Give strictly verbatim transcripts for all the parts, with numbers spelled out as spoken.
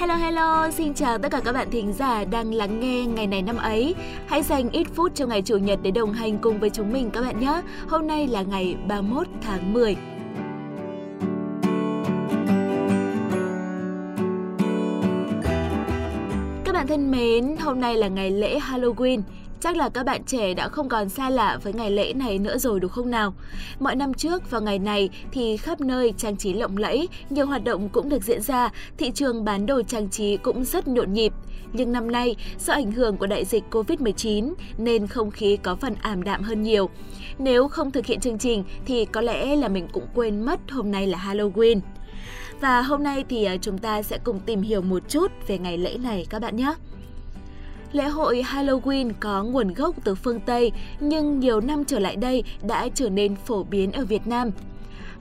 Hello hello, xin chào tất cả các bạn thính giả đang lắng nghe ngày này năm ấy. Hãy dành ít phút cho ngày Chủ nhật để đồng hành cùng với chúng mình các bạn nhé. Hôm nay là ngày ba mươi mốt tháng mười. Các bạn thân mến, hôm nay là ngày lễ Halloween. Chắc là các bạn trẻ đã không còn xa lạ với ngày lễ này nữa rồi đúng không nào? Mọi năm trước vào ngày này thì khắp nơi trang trí lộng lẫy, nhiều hoạt động cũng được diễn ra, thị trường bán đồ trang trí cũng rất nhộn nhịp. Nhưng năm nay, do ảnh hưởng của đại dịch cô vít mười chín nên không khí có phần ảm đạm hơn nhiều. Nếu không thực hiện chương trình thì có lẽ là mình cũng quên mất hôm nay là Halloween. Và hôm nay thì chúng ta sẽ cùng tìm hiểu một chút về ngày lễ này các bạn nhé. Lễ hội Halloween có nguồn gốc từ phương Tây, nhưng nhiều năm trở lại đây đã trở nên phổ biến ở Việt Nam.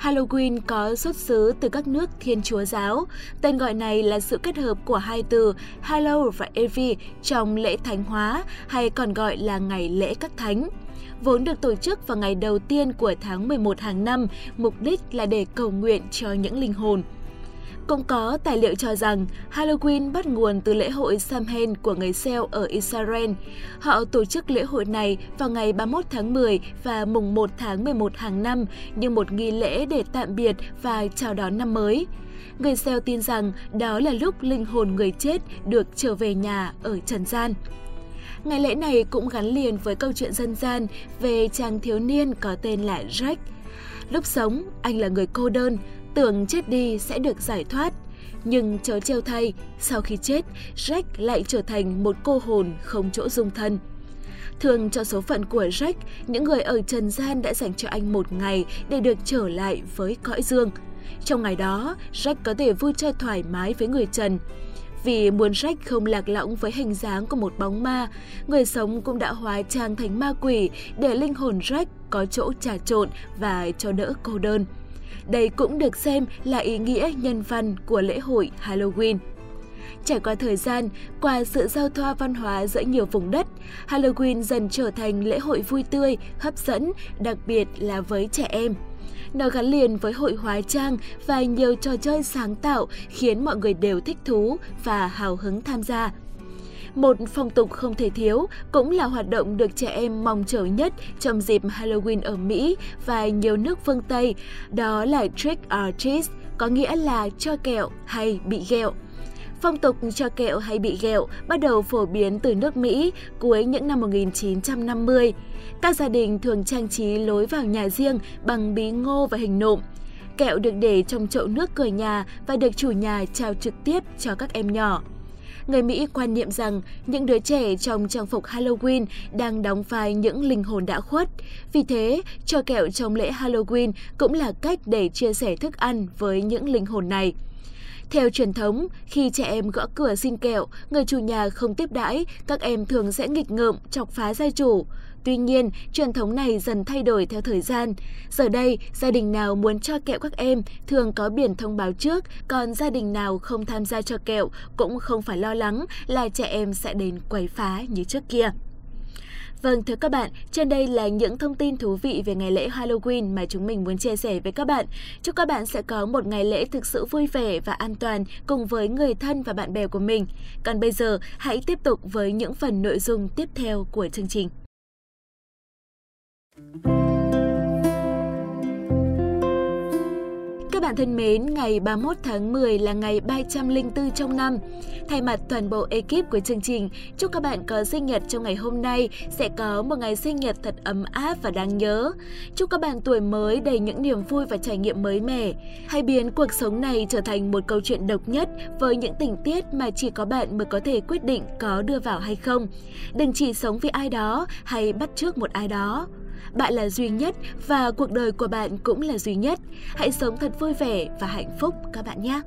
Halloween có xuất xứ từ các nước Thiên Chúa giáo. Tên gọi này là sự kết hợp của hai từ Hallow và Evie trong lễ thánh hóa, hay còn gọi là ngày lễ các thánh. Vốn được tổ chức vào ngày đầu tiên của tháng mười một hàng năm, mục đích là để cầu nguyện cho những linh hồn. Cũng có tài liệu cho rằng Halloween bắt nguồn từ lễ hội Samhain của người Celt ở Israel. Họ tổ chức lễ hội này vào ngày ba mươi mốt tháng mười và mùng một tháng mười một hàng năm như một nghi lễ để tạm biệt và chào đón năm mới. Người Celt tin rằng đó là lúc linh hồn người chết được trở về nhà ở trần gian. Ngày lễ này cũng gắn liền với câu chuyện dân gian về chàng thiếu niên có tên là Jack. Lúc sống, anh là người cô đơn, tưởng chết đi sẽ được giải thoát, nhưng chớ trêu thay, sau khi chết, Jack lại trở thành một cô hồn không chỗ dung thân. Thường cho số phận của Jack, những người ở trần gian đã dành cho anh một ngày để được trở lại với cõi dương. Trong ngày đó, Jack có thể vui chơi thoải mái với người trần. Vì muốn Jack không lạc lõng với hình dáng của một bóng ma, người sống cũng đã hóa trang thành ma quỷ để linh hồn Jack có chỗ trà trộn và cho đỡ cô đơn. Đây cũng được xem là ý nghĩa nhân văn của lễ hội Halloween. Trải qua thời gian, qua sự giao thoa văn hóa giữa nhiều vùng đất, Halloween dần trở thành lễ hội vui tươi, hấp dẫn, đặc biệt là với trẻ em. Nó gắn liền với hội hóa trang và nhiều trò chơi sáng tạo khiến mọi người đều thích thú và hào hứng tham gia. Một phong tục không thể thiếu cũng là hoạt động được trẻ em mong chờ nhất trong dịp Halloween ở Mỹ và nhiều nước phương Tây, đó là trick or treat, có nghĩa là cho kẹo hay bị ghẹo. Phong tục cho kẹo hay bị ghẹo bắt đầu phổ biến từ nước Mỹ cuối những năm một nghìn chín trăm năm mươi. Các gia đình thường trang trí lối vào nhà riêng bằng bí ngô và hình nộm. Kẹo được để trong chậu nước cửa nhà và được chủ nhà trao trực tiếp cho các em nhỏ. Người Mỹ quan niệm rằng những đứa trẻ trong trang phục Halloween đang đóng vai những linh hồn đã khuất. Vì thế, cho kẹo trong lễ Halloween cũng là cách để chia sẻ thức ăn với những linh hồn này. Theo truyền thống, khi trẻ em gõ cửa xin kẹo, người chủ nhà không tiếp đãi, các em thường sẽ nghịch ngợm, chọc phá gia chủ. Tuy nhiên, truyền thống này dần thay đổi theo thời gian. Giờ đây, gia đình nào muốn cho kẹo các em thường có biển thông báo trước, còn gia đình nào không tham gia cho kẹo cũng không phải lo lắng là trẻ em sẽ đến quấy phá như trước kia. Vâng thưa các bạn, trên đây là những thông tin thú vị về ngày lễ Halloween mà chúng mình muốn chia sẻ với các bạn. Chúc các bạn sẽ có một ngày lễ thực sự vui vẻ và an toàn cùng với người thân và bạn bè của mình. Còn bây giờ, hãy tiếp tục với những phần nội dung tiếp theo của chương trình. Các bạn thân mến, ngày ba mươi mốt tháng mười là ngày ba trăm lẻ bốn trong năm. Thay mặt toàn bộ ekip của chương trình, chúc các bạn có sinh nhật trong ngày hôm nay sẽ có một ngày sinh nhật thật ấm áp và đáng nhớ. Chúc các bạn tuổi mới đầy những niềm vui và trải nghiệm mới mẻ. Hãy biến cuộc sống này trở thành một câu chuyện độc nhất với những tình tiết mà chỉ có bạn mới có thể quyết định có đưa vào hay không. Đừng chỉ sống vì ai đó hay bắt chước một ai đó. Bạn là duy nhất và cuộc đời của bạn cũng là duy nhất. Hãy sống thật vui vẻ và hạnh phúc các bạn nhé!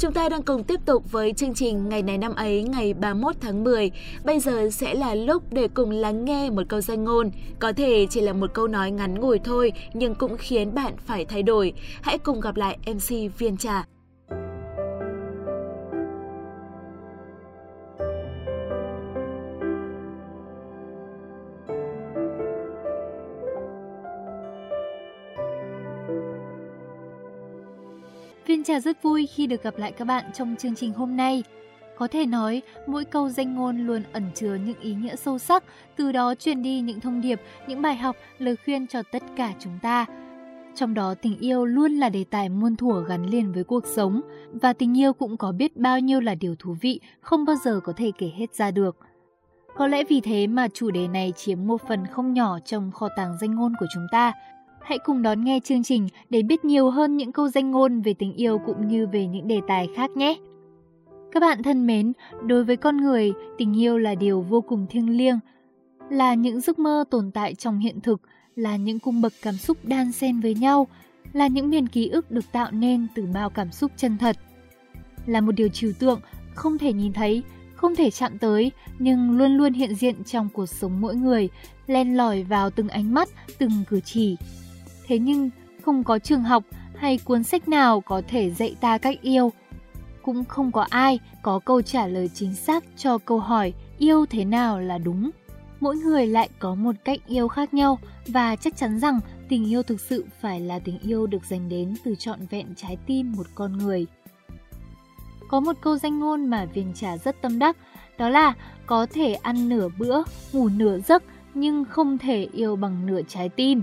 Chúng ta đang cùng tiếp tục với chương trình Ngày này năm ấy, ngày ba mươi mốt tháng mười. Bây giờ sẽ là lúc để cùng lắng nghe một câu danh ngôn. Có thể chỉ là một câu nói ngắn ngủi thôi, nhưng cũng khiến bạn phải thay đổi. Hãy cùng gặp lại em xê Viên Trà. Xin chào, rất vui khi được gặp lại các bạn trong chương trình hôm nay. Có thể nói, mỗi câu danh ngôn luôn ẩn chứa những ý nghĩa sâu sắc, từ đó truyền đi những thông điệp, những bài học, lời khuyên cho tất cả chúng ta. Trong đó, tình yêu luôn là đề tài muôn thuở gắn liền với cuộc sống, và tình yêu cũng có biết bao nhiêu là điều thú vị, không bao giờ có thể kể hết ra được. Có lẽ vì thế mà chủ đề này chiếm một phần không nhỏ trong kho tàng danh ngôn của chúng ta. Hãy cùng đón nghe chương trình để biết nhiều hơn những câu danh ngôn về tình yêu cũng như về những đề tài khác nhé! Các bạn thân mến, đối với con người, tình yêu là điều vô cùng thiêng liêng, là những giấc mơ tồn tại trong hiện thực, là những cung bậc cảm xúc đan xen với nhau, là những miền ký ức được tạo nên từ bao cảm xúc chân thật. Là một điều trừu tượng, không thể nhìn thấy, không thể chạm tới, nhưng luôn luôn hiện diện trong cuộc sống mỗi người, len lỏi vào từng ánh mắt, từng cử chỉ. Thế nhưng, không có trường học hay cuốn sách nào có thể dạy ta cách yêu. Cũng không có ai có câu trả lời chính xác cho câu hỏi yêu thế nào là đúng. Mỗi người lại có một cách yêu khác nhau và chắc chắn rằng tình yêu thực sự phải là tình yêu được dành đến từ trọn vẹn trái tim một con người. Có một câu danh ngôn mà Viên Trà rất tâm đắc, đó là có thể ăn nửa bữa, ngủ nửa giấc nhưng không thể yêu bằng nửa trái tim.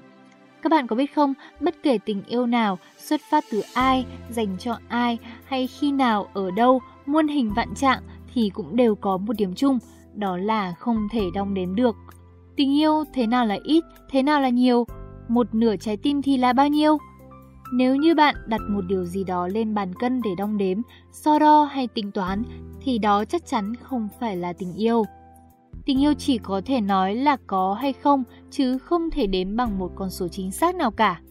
Các bạn có biết không, bất kể tình yêu nào, xuất phát từ ai, dành cho ai hay khi nào, ở đâu, muôn hình vạn trạng thì cũng đều có một điểm chung, đó là không thể đong đếm được. Tình yêu thế nào là ít, thế nào là nhiều, một nửa trái tim thì là bao nhiêu? Nếu như bạn đặt một điều gì đó lên bàn cân để đong đếm, so đo hay tính toán thì đó chắc chắn không phải là tình yêu. Tình yêu chỉ có thể nói là có hay không, chứ không thể đếm bằng một con số chính xác nào cả.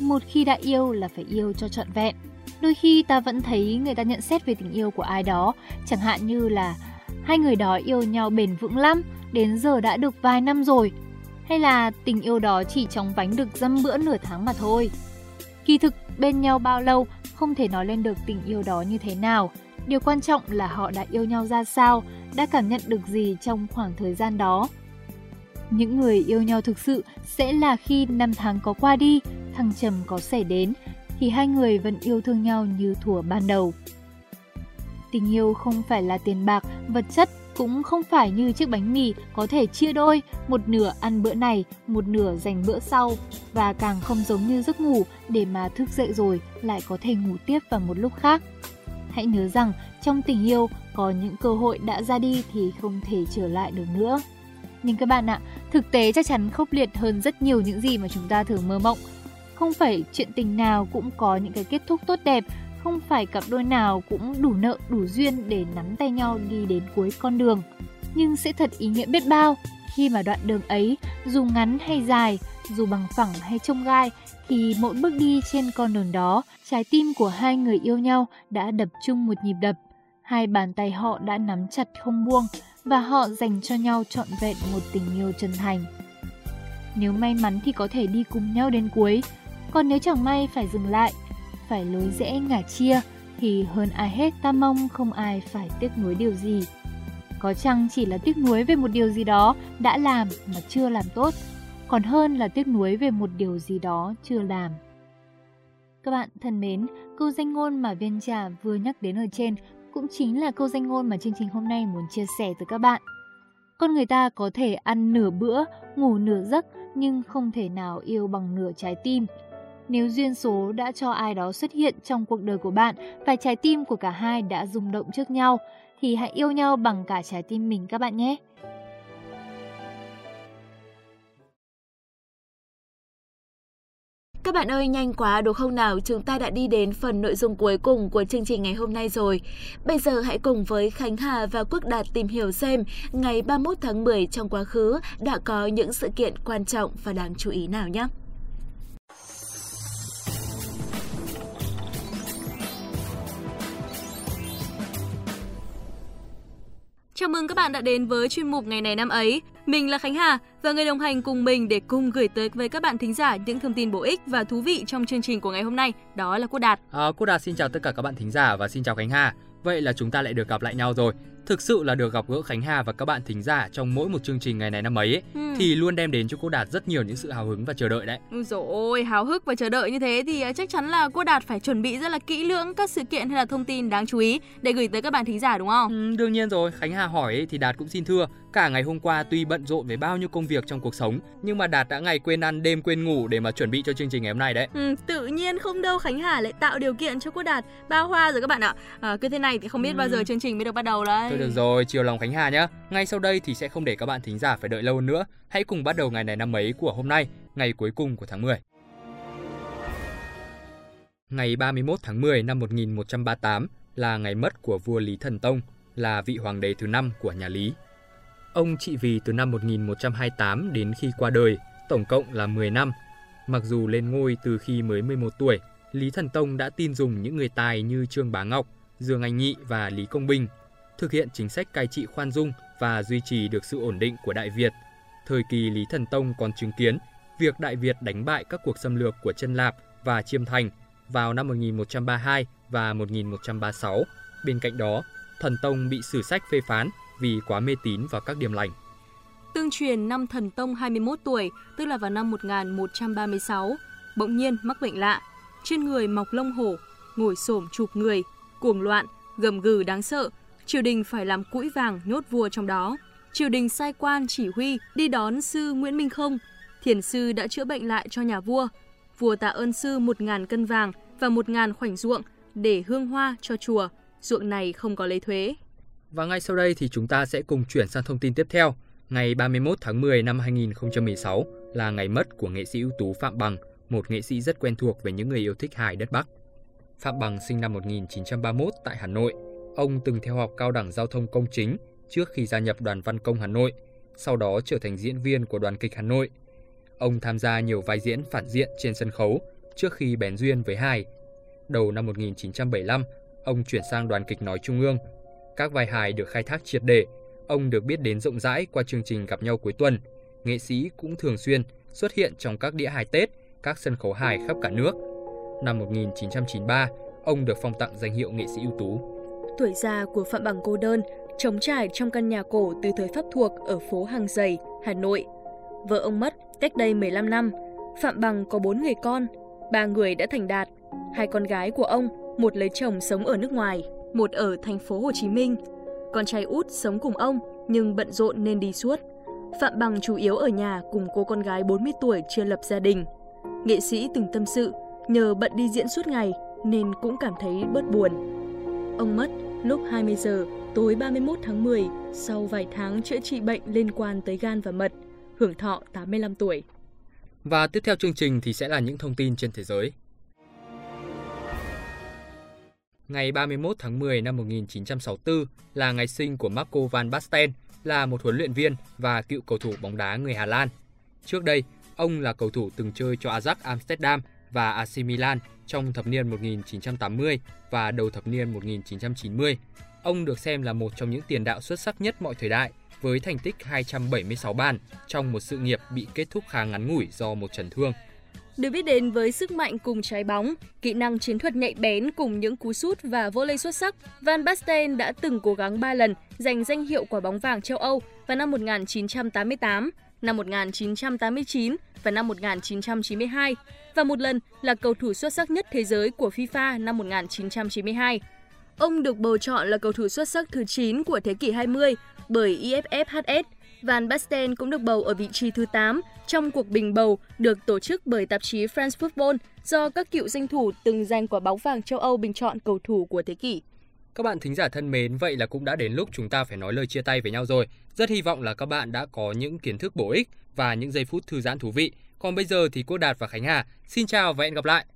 Một khi đã yêu là phải yêu cho trọn vẹn. Đôi khi ta vẫn thấy người ta nhận xét về tình yêu của ai đó, chẳng hạn như là hai người đó yêu nhau bền vững lắm, đến giờ đã được vài năm rồi, hay là tình yêu đó chỉ chóng vánh được dăm bữa nửa tháng mà thôi. Kỳ thực, bên nhau bao lâu không thể nói lên được tình yêu đó như thế nào. Điều quan trọng là họ đã yêu nhau ra sao, đã cảm nhận được gì trong khoảng thời gian đó. Những người yêu nhau thực sự sẽ là khi năm tháng có qua đi, thăng trầm có xảy đến, thì hai người vẫn yêu thương nhau như thuở ban đầu. Tình yêu không phải là tiền bạc, vật chất, cũng không phải như chiếc bánh mì có thể chia đôi, một nửa ăn bữa này, một nửa dành bữa sau, và càng không giống như giấc ngủ để mà thức dậy rồi lại có thể ngủ tiếp vào một lúc khác. Hãy nhớ rằng, trong tình yêu, có những cơ hội đã ra đi thì không thể trở lại được nữa. Nhưng các bạn ạ, thực tế chắc chắn khốc liệt hơn rất nhiều những gì mà chúng ta thường mơ mộng. Không phải chuyện tình nào cũng có những cái kết thúc tốt đẹp, không phải cặp đôi nào cũng đủ nợ, đủ duyên để nắm tay nhau đi đến cuối con đường. Nhưng sẽ thật ý nghĩa biết bao khi mà đoạn đường ấy, dù ngắn hay dài, dù bằng phẳng hay chông gai, thì mỗi bước đi trên con đường đó, trái tim của hai người yêu nhau đã đập chung một nhịp đập. Hai bàn tay họ đã nắm chặt không buông và họ dành cho nhau trọn vẹn một tình yêu chân thành. Nếu may mắn thì có thể đi cùng nhau đến cuối, còn nếu chẳng may phải dừng lại, phải lối rẽ ngả chia, thì hơn ai hết ta mong không ai phải tiếc nuối điều gì. Có chăng chỉ là tiếc nuối về một điều gì đó đã làm mà chưa làm tốt, còn hơn là tiếc nuối về một điều gì đó chưa làm. Các bạn thân mến, câu danh ngôn mà Viên Trà vừa nhắc đến ở trên cũng chính là câu danh ngôn mà chương trình hôm nay muốn chia sẻ tới các bạn. Con người ta có thể ăn nửa bữa, ngủ nửa giấc nhưng không thể nào yêu bằng nửa trái tim. Nếu duyên số đã cho ai đó xuất hiện trong cuộc đời của bạn và trái tim của cả hai đã rung động trước nhau, thì hãy yêu nhau bằng cả trái tim mình các bạn nhé! Các bạn ơi, nhanh quá đúng không nào? Chúng ta đã đi đến phần nội dung cuối cùng của chương trình ngày hôm nay rồi. Bây giờ hãy cùng với Khánh Hà và Quốc Đạt tìm hiểu xem ngày ba mươi mốt tháng mười trong quá khứ đã có những sự kiện quan trọng và đáng chú ý nào nhé. Chào mừng các bạn đã đến với chuyên mục Ngày này năm ấy. Mình là Khánh Hà và người đồng hành cùng mình để cùng gửi tới với các bạn thính giả những thông tin bổ ích và thú vị trong chương trình của ngày hôm nay, đó là Quốc Đạt. À, Quốc Đạt xin chào tất cả các bạn thính giả và xin chào Khánh Hà. Vậy là chúng ta lại được gặp lại nhau rồi. Thực sự là được gặp gỡ Khánh Hà và các bạn thính giả trong mỗi một chương trình ngày này năm ấy, ừ. thì luôn đem đến cho cô Đạt rất nhiều những sự hào hứng và chờ đợi đấy. Dồi ôi, háo hức và chờ đợi như thế thì chắc chắn là cô Đạt phải chuẩn bị rất là kỹ lưỡng các sự kiện hay là thông tin đáng chú ý để gửi tới các bạn thính giả đúng không? Ừ, đương nhiên rồi, Khánh Hà hỏi thì Đạt cũng xin thưa. Cả ngày hôm qua tuy bận rộn với bao nhiêu công việc trong cuộc sống, nhưng mà Đạt đã ngày quên ăn đêm quên ngủ để mà chuẩn bị cho chương trình ngày hôm nay đấy. Ừ, tự nhiên không đâu, Khánh Hà lại tạo điều kiện cho cô Đạt bao hoa rồi các bạn ạ. À, cứ thế này thì không biết ừ. bao giờ chương trình mới được bắt đầu đấy. Thôi được rồi, chiều lòng Khánh Hà nhé. Ngay sau đây thì sẽ không để các bạn thính giả phải đợi lâu hơn nữa. Hãy cùng bắt đầu ngày này năm ấy của hôm nay, ngày cuối cùng của tháng mười. Ngày ba mươi mốt tháng mười năm một nghìn một trăm ba mươi tám là ngày mất của vua Lý Thần Tông, là vị hoàng đế thứ năm của nhà Lý. Ông trị vì từ năm một nghìn một trăm hai mươi tám đến khi qua đời, tổng cộng là mười năm. Mặc dù lên ngôi từ khi mới mười một tuổi, Lý Thần Tông đã tin dùng những người tài như Trương Bá Ngọc, Dương Anh Nghị và Lý Công Bình, thực hiện chính sách cai trị khoan dung và duy trì được sự ổn định của Đại Việt. Thời kỳ Lý Thần Tông còn chứng kiến việc Đại Việt đánh bại các cuộc xâm lược của Chân Lạp và Chiêm Thành vào năm một nghìn một trăm ba mươi hai và một nghìn một trăm ba mươi sáu. Bên cạnh đó, Thần Tông bị sử sách phê phán vì quá mê tín vào các điểm lành. Tương truyền năm Thần Tông hai mươi mốt tuổi, tức là vào năm một nghìn một trăm ba mươi sáu, bỗng nhiên mắc bệnh lạ, trên người mọc lông hổ, ngồi xổm chụp người, cuồng loạn, gầm gừ đáng sợ, triều đình phải làm cũi vàng nhốt vua trong đó. Triều đình sai quan chỉ huy đi đón sư Nguyễn Minh Không, thiền sư đã chữa bệnh lại cho nhà vua. Vua tạ ơn sư một nghìn cân vàng và một nghìn khoảnh ruộng để hương hoa cho chùa, ruộng này không có lấy thuế. Và ngay sau đây thì chúng ta sẽ cùng chuyển sang thông tin tiếp theo. Ngày ba mươi mốt tháng mười năm hai nghìn không trăm mười sáu là ngày mất của nghệ sĩ ưu tú Phạm Bằng, một nghệ sĩ rất quen thuộc với những người yêu thích hài đất Bắc. Phạm Bằng sinh năm một nghìn chín trăm ba mươi mốt tại Hà Nội. Ông từng theo học cao đẳng giao thông công chính trước khi gia nhập Đoàn Văn Công Hà Nội, sau đó trở thành diễn viên của Đoàn Kịch Hà Nội. Ông tham gia nhiều vai diễn phản diện trên sân khấu trước khi bén duyên với hài. Đầu năm một nghìn chín trăm bảy mươi lăm, ông chuyển sang Đoàn Kịch Nói Trung ương. Các vai hài được khai thác triệt để, ông được biết đến rộng rãi qua chương trình Gặp Nhau Cuối Tuần. Nghệ sĩ cũng thường xuyên xuất hiện trong các đĩa hài Tết, các sân khấu hài khắp cả nước. Năm một nghìn chín trăm chín mươi ba, ông được phong tặng danh hiệu nghệ sĩ ưu tú. Tuổi già của Phạm Bằng cô đơn, trống trải trong căn nhà cổ từ thời Pháp thuộc ở phố Hàng Giày, Hà Nội. Vợ ông mất cách đây mười lăm năm, Phạm Bằng có bốn người con, ba người đã thành đạt. Hai con gái của ông, một lấy chồng sống ở nước ngoài, một ở thành phố Hồ Chí Minh. Con trai út sống cùng ông nhưng bận rộn nên đi suốt. Phạm Bằng chủ yếu ở nhà cùng cô con gái bốn mươi tuổi chưa lập gia đình. Nghệ sĩ từng tâm sự, nhờ bận đi diễn suốt ngày nên cũng cảm thấy bớt buồn. Ông mất lúc hai mươi giờ tối ba mươi mốt tháng mười sau vài tháng chữa trị bệnh liên quan tới gan và mật, hưởng thọ tám mươi lăm tuổi. Và tiếp theo chương trình thì sẽ là những thông tin trên thế giới. Ngày ba mươi mốt tháng mười năm một nghìn chín trăm sáu mươi tư là ngày sinh của Marco van Basten, là một huấn luyện viên và cựu cầu thủ bóng đá người Hà Lan. Trước đây, ông là cầu thủ từng chơi cho Ajax Amsterdam và a xê Milan trong thập niên một nghìn chín trăm tám mươi và đầu thập niên một nghìn chín trăm chín mươi. Ông được xem là một trong những tiền đạo xuất sắc nhất mọi thời đại với thành tích hai trăm bảy mươi sáu bàn trong một sự nghiệp bị kết thúc khá ngắn ngủi do một chấn thương. Được biết đến với sức mạnh cùng trái bóng, kỹ năng chiến thuật nhạy bén cùng những cú sút và volley xuất sắc, Van Basten đã từng cố gắng ba lần giành danh hiệu quả bóng vàng châu Âu vào năm một nghìn chín trăm tám mươi tám, năm một nghìn chín trăm tám mươi chín và năm một nghìn chín trăm chín mươi hai, và một lần là cầu thủ xuất sắc nhất thế giới của FIFA năm một nghìn chín trăm chín mươi hai. Ông được bầu chọn là cầu thủ xuất sắc thứ chín của thế kỷ hai mươi bởi i ép ép hát ét. Van Basten cũng được bầu ở vị trí thứ tám trong cuộc bình bầu được tổ chức bởi tạp chí France Football do các cựu danh thủ từng giành quả bóng vàng châu Âu bình chọn cầu thủ của thế kỷ. Các bạn thính giả thân mến, vậy là cũng đã đến lúc chúng ta phải nói lời chia tay với nhau rồi. Rất hy vọng là các bạn đã có những kiến thức bổ ích và những giây phút thư giãn thú vị. Còn bây giờ thì cô Đạt và Khánh Hà xin chào và hẹn gặp lại.